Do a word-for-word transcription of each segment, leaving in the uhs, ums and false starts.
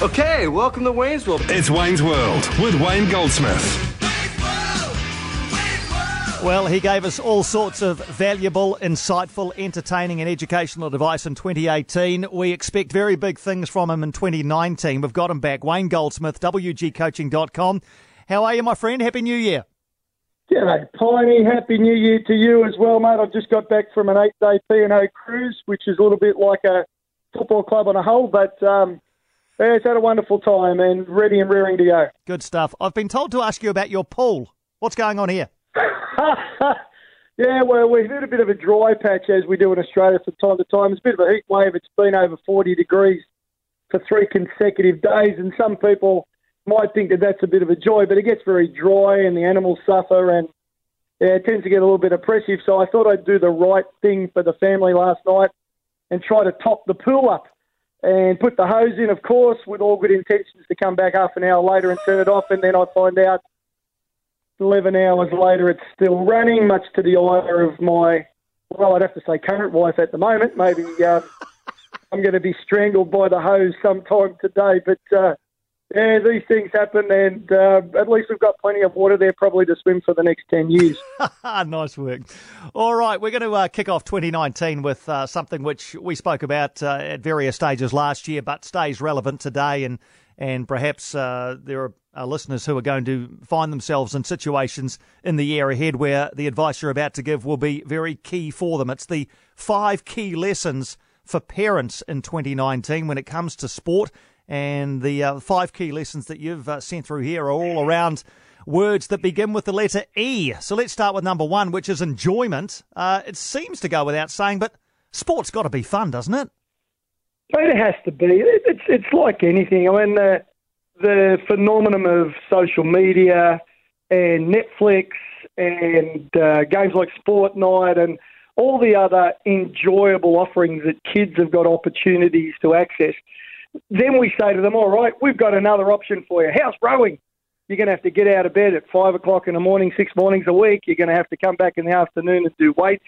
Okay, welcome to Wayne's World. It's Wayne's World with Wayne Goldsmith. Wayne's World! Wayne's World! Well, he gave us all sorts of valuable, insightful, entertaining and educational advice in twenty eighteen. We expect very big things from him in twenty nineteen. We've got him back. Wayne Goldsmith, W G coaching dot com. How are you, my friend? Happy New Year. G'day, Piney. Happy New Year to you as well, mate. I've just got back from an eight-day P and O cruise, which is a little bit like a football club on a whole, but... Um, Yeah, it's had a wonderful time and ready and rearing to go. Good stuff. I've been told to ask you about your pool. What's going on here? Yeah, well, we've had a bit of a dry patch, as we do in Australia from time to time. It's a bit of a heat wave. It's been over forty degrees for three consecutive days, and some people might think that that's a bit of a joy, but it gets very dry and the animals suffer, and yeah, it tends to get a little bit oppressive. So I thought I'd do the right thing for the family last night and try to top the pool up. And put the hose in, of course, with all good intentions to come back half an hour later and turn it off. And then I find out eleven hours later it's still running, much to the ire of my, well, I'd have to say current wife at the moment. Maybe uh, I'm going to be strangled by the hose sometime today. But, uh, yeah, these things happen. And uh, at least we've got plenty of water there probably to swim for the next ten years. Nice work. All right, we're going to uh, kick off twenty nineteen with uh, something which we spoke about uh, at various stages last year, but stays relevant today, and and perhaps uh, there are uh, listeners who are going to find themselves in situations in the year ahead where the advice you're about to give will be very key for them. It's the five key lessons for parents in twenty nineteen when it comes to sport, and the uh, five key lessons that you've uh, sent through here are all around words that begin with the letter E. So let's start with number one, which is enjoyment. Uh, it seems to go without saying, but sport's got to be fun, doesn't it? It has to be. It's it's like anything. I mean, the, the phenomenon of social media and Netflix and uh, games like Sport Night and all the other enjoyable offerings that kids have got opportunities to access. Then we say to them, all right, we've got another option for you. House rowing. You're going to have to get out of bed at five o'clock in the morning, six mornings a week. You're going to have to come back in the afternoon and do weights.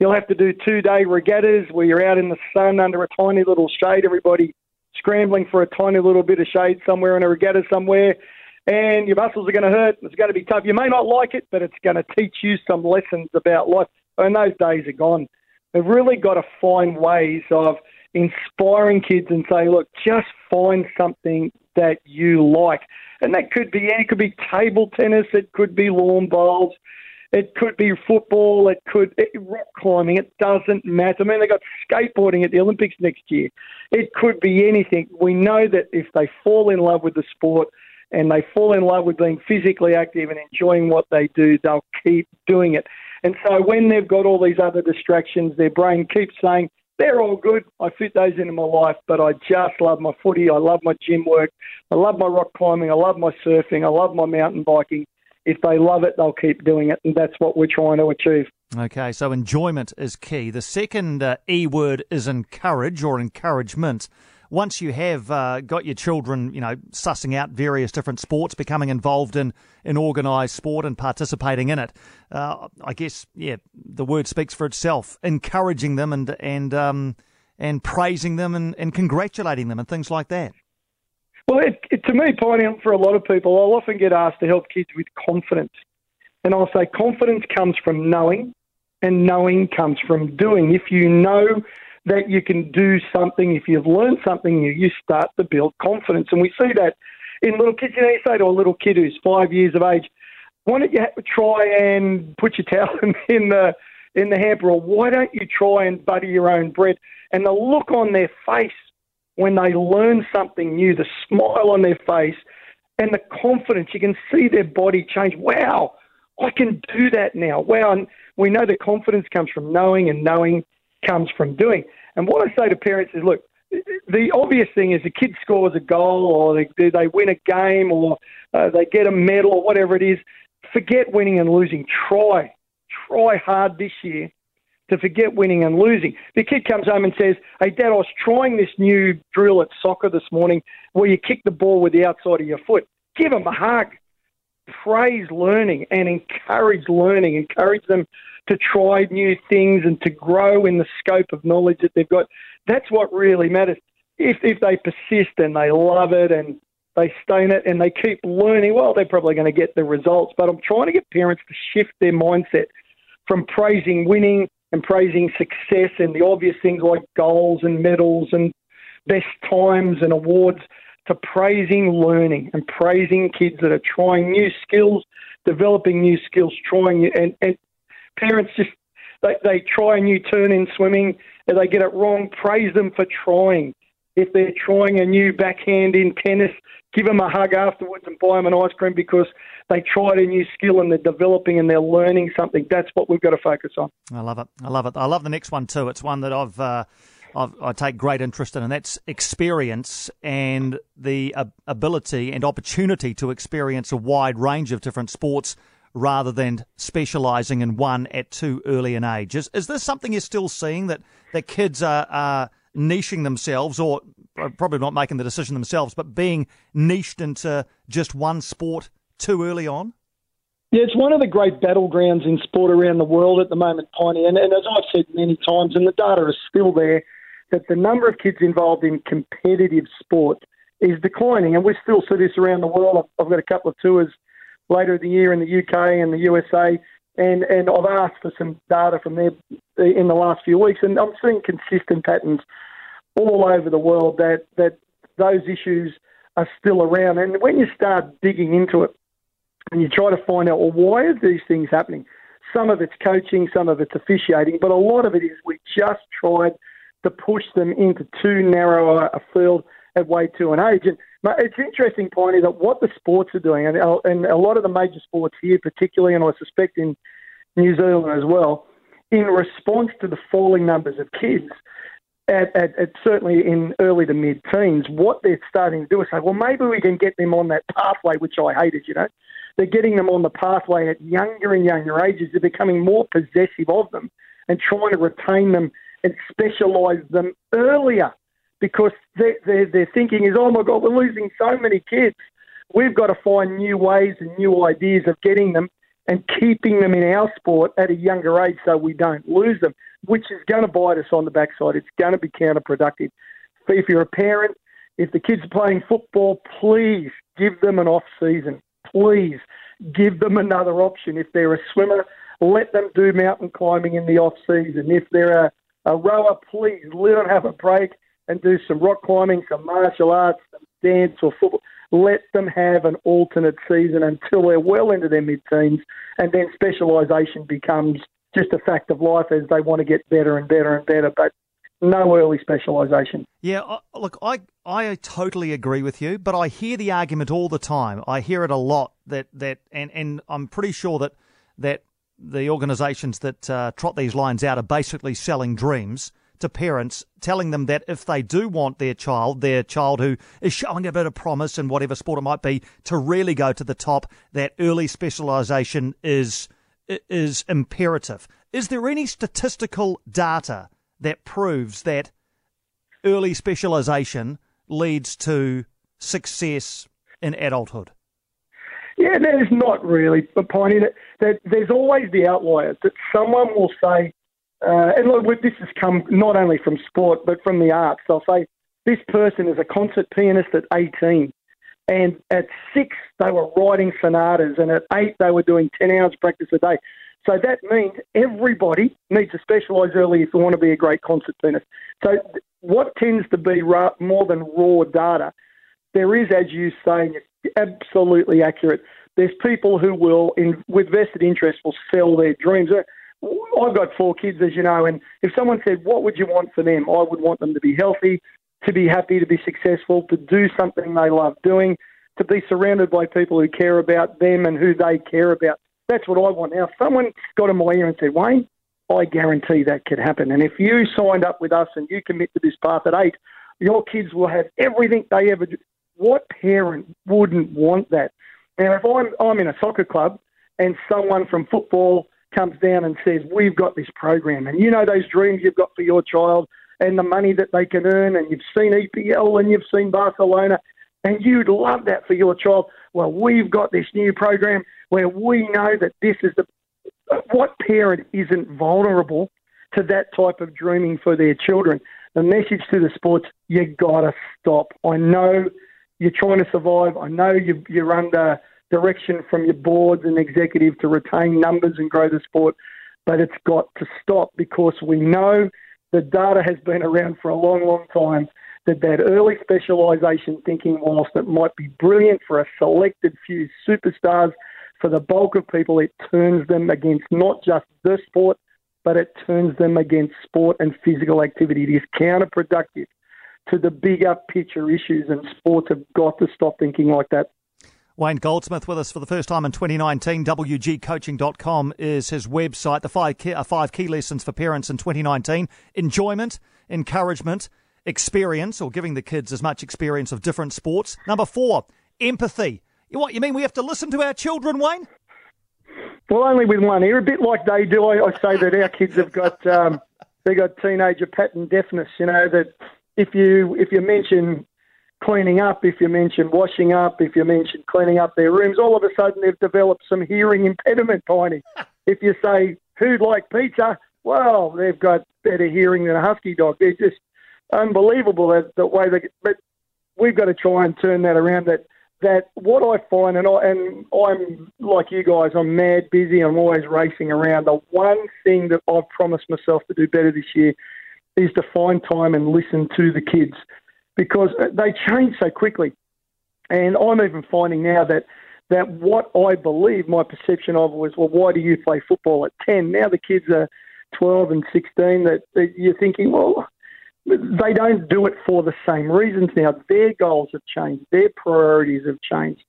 You'll have to do two-day regattas where you're out in the sun under a tiny little shade, everybody scrambling for a tiny little bit of shade somewhere in a regatta somewhere, and your muscles are going to hurt. It's going to be tough. You may not like it, but it's going to teach you some lessons about life. And those days are gone. They've really got to find ways of inspiring kids and say, look, just find something that you like. And that could be, it could be table tennis, it could be lawn bowls, it could be football, it could it, rock climbing, it doesn't matter. I mean, they've got skateboarding at the Olympics next year. It could be anything. We know that if they fall in love with the sport and they fall in love with being physically active and enjoying what they do, they'll keep doing it. And so when they've got all these other distractions, their brain keeps saying, they're all good. I fit those into my life, but I just love my footy. I love my gym work. I love my rock climbing. I love my surfing. I love my mountain biking. If they love it, they'll keep doing it, and that's what we're trying to achieve. Okay, so enjoyment is key. The second uh, E word is encourage or encouragement. Once you have uh, got your children, you know, sussing out various different sports, becoming involved in, in organised sport and participating in it, uh, I guess, yeah, the word speaks for itself. Encouraging them and and um, and praising them and, and congratulating them and things like that. Well, it, it, to me, pointing for a lot of people, I'll often get asked to help kids with confidence. And I'll say confidence comes from knowing, and knowing comes from doing. If you know that you can do something, if you've learned something new, you start to build confidence. And we see that in little kids. You know, you say to a little kid who's five years of age, why don't you try and put your towel in the in the hamper, or why don't you try and butter your own bread? And the look on their face when they learn something new, the smile on their face and the confidence, you can see their body change. Wow, I can do that now. Wow. And we know that confidence comes from knowing, and knowing comes from doing. And what I say to parents is, look, the obvious thing is the kid scores a goal, or they, they win a game, or uh, they get a medal, or whatever it is. Forget winning and losing. Try. Try hard this year to forget winning and losing. The kid comes home and says, hey, Dad, I was trying this new drill at soccer this morning where you kick the ball with the outside of your foot. Give them a hug. Praise learning and encourage learning. Encourage them to try new things and to grow in the scope of knowledge that they've got. That's what really matters. If if they persist and they love it and they stay in it and they keep learning, well, they're probably going to get the results. But I'm trying to get parents to shift their mindset from praising winning and praising success and the obvious things like goals and medals and best times and awards to praising learning and praising kids that are trying new skills, developing new skills, trying and, and parents just, they, they try a new turn in swimming. If they get it wrong, praise them for trying. If they're trying a new backhand in tennis, give them a hug afterwards and buy them an ice cream because they tried a new skill and they're developing and they're learning something. That's what we've got to focus on. I love it. I love it. I love the next one too. It's one that I've... Uh... I take great interest in, and that's experience and the ability and opportunity to experience a wide range of different sports rather than specialising in one at too early an age. Is, is this something you're still seeing, that, that kids are, are niching themselves, or probably not making the decision themselves, but being niched into just one sport too early on? Yeah, it's one of the great battlegrounds in sport around the world at the moment, Piney. And, and as I've said many times, and the data is still there, that the number of kids involved in competitive sport is declining, and we still see this around the world. I've, I've got a couple of tours later in the year in the U K and the U S A, and, and I've asked for some data from there in the last few weeks, and I'm seeing consistent patterns all over the world that, that those issues are still around. And when you start digging into it and you try to find out, well, why are these things happening? Some of it's coaching, some of it's officiating, but a lot of it is we just tried to push them into too narrow a field at way too an age. And it's interesting, Piney, that what the sports are doing, and a lot of the major sports here particularly, and I suspect in New Zealand as well, in response to the falling numbers of kids, at, at, at certainly in early to mid-teens, what they're starting to do is say, well, maybe we can get them on that pathway, which I hated, you know. They're getting them on the pathway at younger and younger ages. They're becoming more possessive of them and trying to retain them and specialise them earlier, because their thinking is, oh, my God, we're losing so many kids. We've got to find new ways and new ideas of getting them and keeping them in our sport at a younger age so we don't lose them, which is going to bite us on the backside. It's going to be counterproductive. If you're a parent, if the kids are playing football, please give them an off-season. Please give them another option. If they're a swimmer, let them do mountain climbing in the off-season. If they're a A rower, please, let them have a break and do some rock climbing, some martial arts, some dance or football. Let them have an alternate season until they're well into their mid-teens, and then specialisation becomes just a fact of life as they want to get better and better and better, but no early specialisation. Yeah, look, I, I totally agree with you, but I hear the argument all the time. I hear it a lot, that, that and, and I'm pretty sure that that the organisations that uh, trot these lines out are basically selling dreams to parents, telling them that if they do want their child, their child who is showing a bit of promise in whatever sport it might be, to really go to the top, that early specialisation is is imperative. Is there any statistical data that proves that early specialisation leads to success in adulthood? Yeah, there's not really a point in it. There's always the outliers that someone will say, uh, and look, this has come not only from sport, but from the arts. They'll say, this person is a concert pianist at eighteen. And at six, they were writing sonatas. And at eight, they were doing ten hours practice a day. So that means everybody needs to specialise early if they want to be a great concert pianist. So what tends to be ra- more than raw data, there is, as you say, absolutely accurate. There's people who will, in, with vested interest, will sell their dreams. I've got four kids, as you know, and if someone said, what would you want for them? I would want them to be healthy, to be happy, to be successful, to do something they love doing, to be surrounded by people who care about them and who they care about. That's what I want. Now, if someone got in my ear and said, Wayne, I guarantee that could happen. And if you signed up with us and you commit to this path at eight, your kids will have everything they ever do. What parent wouldn't want that? Now, if I'm, I'm in a soccer club and someone from football comes down and says, we've got this program, and you know those dreams you've got for your child and the money that they can earn, and you've seen E P L and you've seen Barcelona, and you'd love that for your child. Well, we've got this new program where we know that this is the... What parent isn't vulnerable to that type of dreaming for their children? The message to the sports, you got to stop. I know you're trying to survive. I know you, you're under direction from your boards and executive to retain numbers and grow the sport, but it's got to stop, because we know the data has been around for a long, long time that that early specialisation thinking, whilst it might be brilliant for a selected few superstars, for the bulk of people, it turns them against not just the sport, but it turns them against sport and physical activity. It is counterproductive to the bigger picture issues, and sports have got to stop thinking like that. Wayne Goldsmith with us for the first time in twenty nineteen. W G coaching dot com is his website. The five key, five key lessons for parents in twenty nineteen. Enjoyment, encouragement, experience, or giving the kids as much experience of different sports. Number four, empathy. What, you mean we have to listen to our children, Wayne? Well, only with one ear, a bit like they do. I, I say that our kids have got um, they got teenager pattern deafness. You know that if you if you mention cleaning up, if you mention washing up, if you mention cleaning up their rooms, all of a sudden they've developed some hearing impediment, Piney. If you say who'd like pizza, well, they've got better hearing than a husky dog. They're just unbelievable that the way they. But we've got to try and turn that around. That. That what I find, and, I, and I'm like you guys, I'm mad busy, I'm always racing around. The one thing that I've promised myself to do better this year is to find time and listen to the kids, because they change so quickly. And I'm even finding now that, that what I believe, my perception of was, well, why do you play football at ten? Now the kids are twelve and sixteen, that, that you're thinking, well... They don't do it for the same reasons now. Their goals have changed. Their priorities have changed.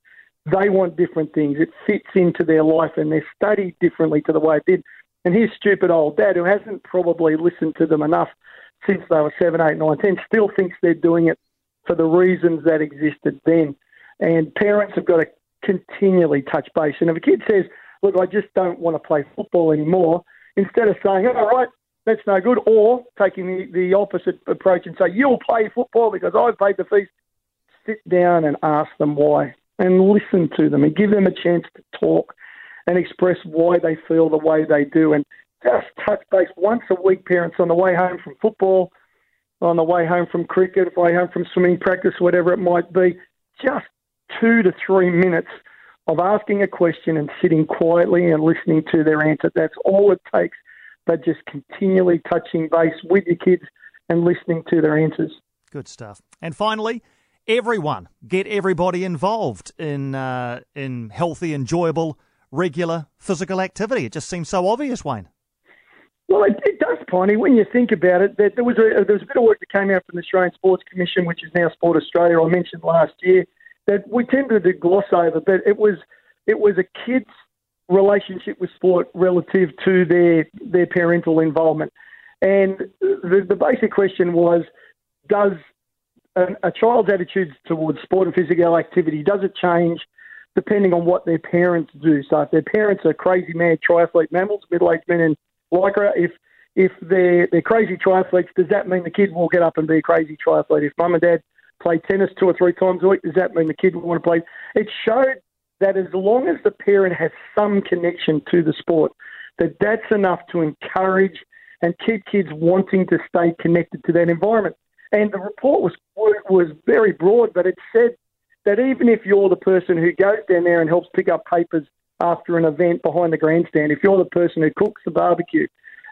They want different things. It fits into their life, and they're studied differently to the way it did. And his stupid old dad, who hasn't probably listened to them enough since they were seven, eight, nine, ten, still thinks they're doing it for the reasons that existed then. And parents have got to continually touch base. And if a kid says, look, I just don't want to play football anymore, instead of saying, all right, that's no good, or taking the, the opposite approach and say, you'll play football because I've paid the fees. Sit down and ask them why, and listen to them, and give them a chance to talk and express why they feel the way they do. And just touch base once a week, parents, on the way home from football, on the way home from cricket, on the way home from swimming practice, whatever it might be, just two to three minutes of asking a question and sitting quietly and listening to their answer. That's all it takes. But just continually touching base with your kids and listening to their answers. Good stuff. And finally, everyone, get everybody involved in uh, in healthy, enjoyable, regular physical activity. It just seems so obvious, Wayne. Well, it, it does, Piney, when you think about it. That there was a there was a bit of work that came out from the Australian Sports Commission, which is now Sport Australia. I mentioned last year that we tended to gloss over, but it was it was a kid's relationship with sport relative to their their parental involvement. And the, the basic question was, does an, a child's attitudes towards sport and physical activity, does it change depending on what their parents do? So if their parents are crazy mad triathlete mammals, middle-aged men in lycra, if if they're, they're crazy triathletes, does that mean the kid will get up and be a crazy triathlete? If mum and dad play tennis two or three times a week, does that mean the kid will want to play? It showed that as long as the parent has some connection to the sport, that that's enough to encourage and keep kids wanting to stay connected to that environment. And the report was was very broad, but it said that even if you're the person who goes down there and helps pick up papers after an event behind the grandstand, if you're the person who cooks the barbecue,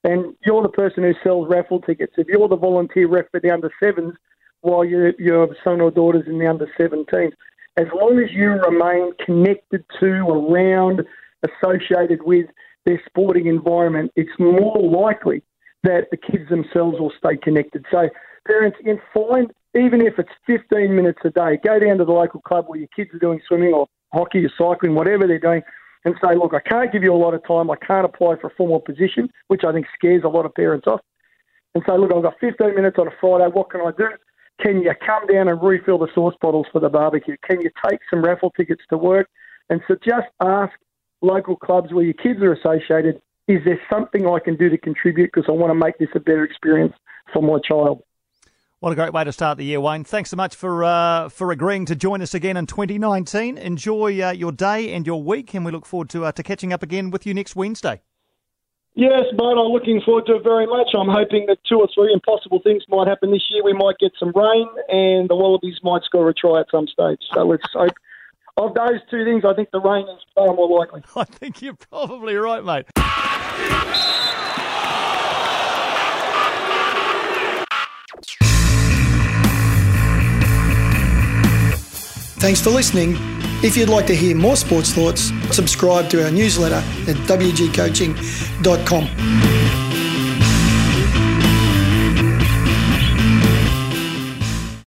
and you're the person who sells raffle tickets, if you're the volunteer ref for the under sevens while your, your son or daughter's in the under seventeens, as long as you remain connected to, around, associated with their sporting environment, it's more likely that the kids themselves will stay connected. So parents, you can find, even if it's fifteen minutes a day, go down to the local club where your kids are doing swimming or hockey or cycling, whatever they're doing, and say, look, I can't give you a lot of time. I can't apply for a formal position, which I think scares a lot of parents off. And say, look, I've got fifteen minutes on a Friday. What can I do? Can you come down and refill the sauce bottles for the barbecue? Can you take some raffle tickets to work? And so just ask local clubs where your kids are associated, is there something I can do to contribute because I want to make this a better experience for my child? What a great way to start the year, Wayne. Thanks so much for uh, for agreeing to join us again in twenty nineteen. Enjoy uh, your day and your week, and we look forward to uh, to catching up again with you next Wednesday. Yes, mate, I'm looking forward to it very much. I'm hoping that two or three impossible things might happen this year. We might get some rain and the Wallabies might score a try at some stage. So let's hope. Of those two things, I think the rain is far more likely. I think you're probably right, mate. Thanks for listening. If you'd like to hear more sports thoughts, subscribe to our newsletter at W G coaching dot com.